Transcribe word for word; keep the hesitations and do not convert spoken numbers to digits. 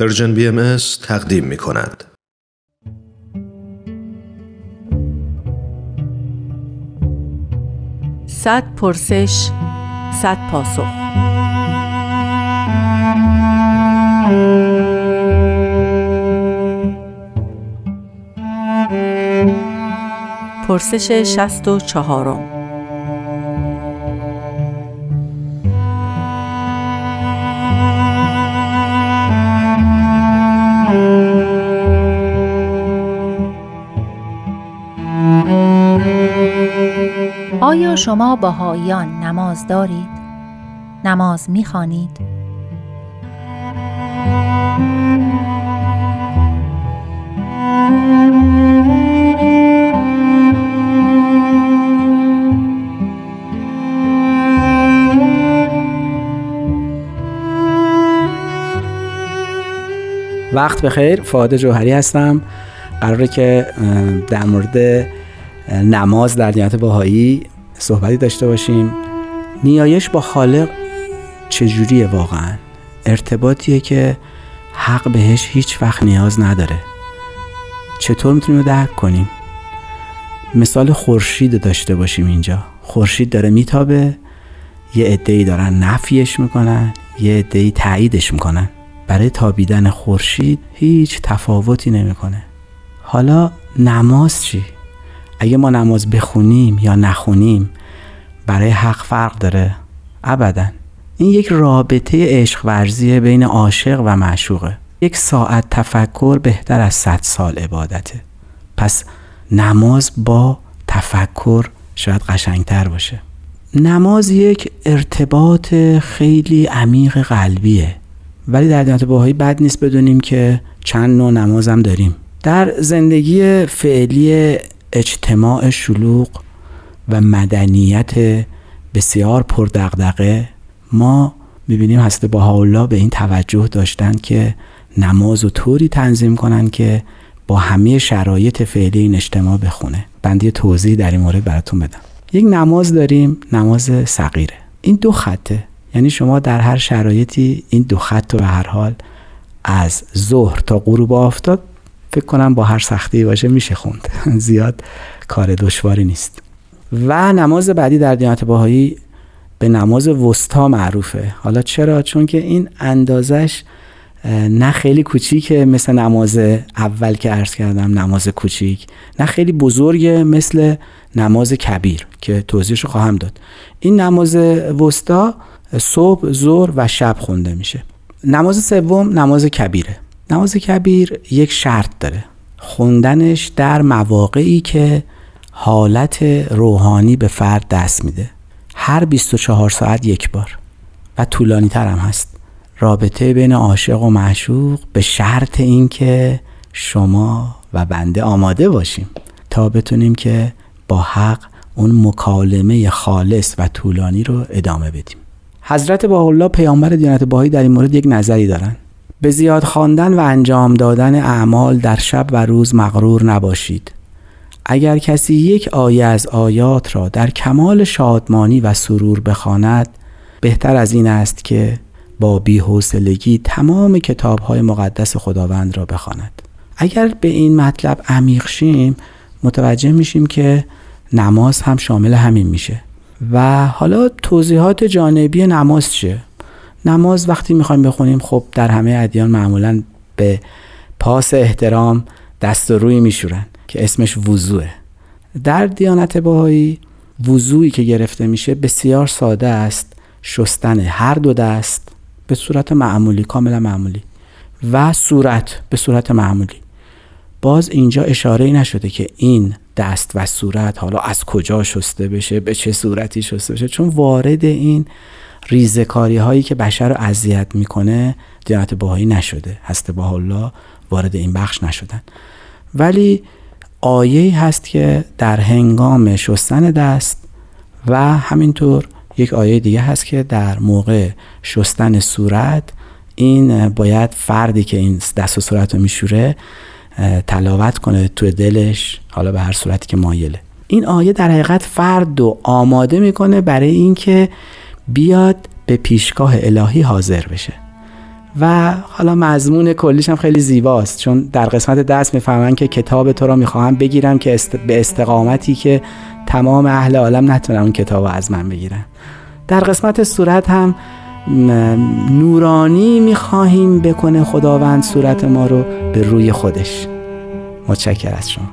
پرژن بی ام اس تقدیم می کند. صد پرسش، صد پاسخ. پرسش شصت و چهارم. آیا شما بهائیان نماز دارید؟ نماز می‌خوانید؟ وقت بخیر، فؤاد جوهری هستم. قراره که در مورد نماز در دیانت بهائی صحبتی داشته باشیم. نیایش با خالق چجوریه؟ واقعا ارتباطیه که حق بهش هیچ وقت نیاز نداره. چطور میتونیم درک کنیم؟ مثال خورشید داشته باشیم. اینجا خورشید داره میتابه، یه عده‌ای دارن نفیش میکنن، یه عده‌ای تاییدش میکنن. برای تابیدن خورشید هیچ تفاوتی نمیکنه. حالا نماز چی؟ اگه ما نماز بخونیم یا نخونیم برای حق فرق داره؟ ابدا. این یک رابطه عشق ورزیه بین عاشق و معشوقه. یک ساعت تفکر بهتر از صد سال عبادته. پس نماز با تفکر شاید قشنگتر باشه. نماز یک ارتباط خیلی عمیق قلبیه. ولی در دیانت بهائی بد نیست بدونیم که چند نوع نماز هم داریم. در زندگی فعلی اجتماع شلوغ و مدنیت بسیار پردغدغه ما می‌بینیم حضرت بهاءالله به این توجه داشتن که نماز رو طوری تنظیم کنن که با همه شرایط فعلی این اجتماع بخونه. بنده توضیح در این مورد براتون بدم. یک نماز داریم، نماز صغیره. این دو خطه، یعنی شما در هر شرایطی این دو خط رو به هر حال از ظهر تا غروب آفتاب فکر کنم با هر سختی باشه میشه خوند. زیاد کار دشواری نیست. و نماز بعدی در دیانت بهائی به نماز وستا معروفه. حالا چرا؟ چون که این اندازش نه خیلی کوچیکه مثل نماز اول که عرض کردم، نماز کوچیک، نه خیلی بزرگه مثل نماز کبیر که توضیحشو خواهم داد. این نماز وستا صبح، ظهر و شب خونده میشه. نماز سوم نماز کبیره. نماز کبیر یک شرط داره، خوندنش در مواقعی که حالت روحانی به فرد دست میده، هر بیست و چهار ساعت یک بار، و طولانی تر هم هست. رابطه بین عاشق و معشوق به شرط این که شما و بنده آماده باشیم تا بتونیم که با حق اون مکالمه خالص و طولانی رو ادامه بدیم. حضرت بهاءالله پیامبر دیانت بهائی در این مورد یک نظری دارن. به زیاد خواندن و انجام دادن اعمال در شب و روز مغرور نباشید. اگر کسی یک آیه از آیات را در کمال شادمانی و سرور بخواند بهتر از این است که با بی‌حوصلگی تمام کتاب‌های مقدس خداوند را بخواند. اگر به این مطلب عمیق شیم متوجه میشیم که نماز هم شامل همین میشه. و حالا توضیحات جانبی نماز چیه؟ نماز وقتی میخوایم بخونیم، خب در همه ادیان معمولاً به پاس احترام دست و روی میشورن که اسمش وضوئه. در دیانت بهائی وضوئی که گرفته میشه بسیار ساده است، شستن هر دو دست به صورت معمولی، کاملا معمولی، و صورت به صورت معمولی. باز اینجا اشاره نشده که این دست و صورت حالا از کجا شسته بشه، به چه صورتی شسته بشه، چون وارد این ریزکاری هایی که بشر رو اذیت میکنه دیانت بهائی نشده. حضرت بهاءالله وارد این بخش نشدن. ولی آیه هست که در هنگام شستن دست، و همینطور یک آیه دیگه هست که در موقع شستن صورت این باید فردی که این دست و صورت رو میشوره تلاوت کنه تو دلش، حالا به هر صورتی که مایله. این آیه در حقیقت فرد رو آماده میکنه برای این که بیاد به پیشگاه الهی حاضر بشه. و حالا مضمون کلیش هم خیلی زیباست، چون در قسمت دست میفهمن که کتاب تو را میخواهم بگیرم که است... به استقامتی که تمام اهل عالم نتونن اون کتاب را از من بگیرن. در قسمت صورت هم نورانی میخواهیم بکنه خداوند صورت ما رو به روی خودش. متشکر از شما.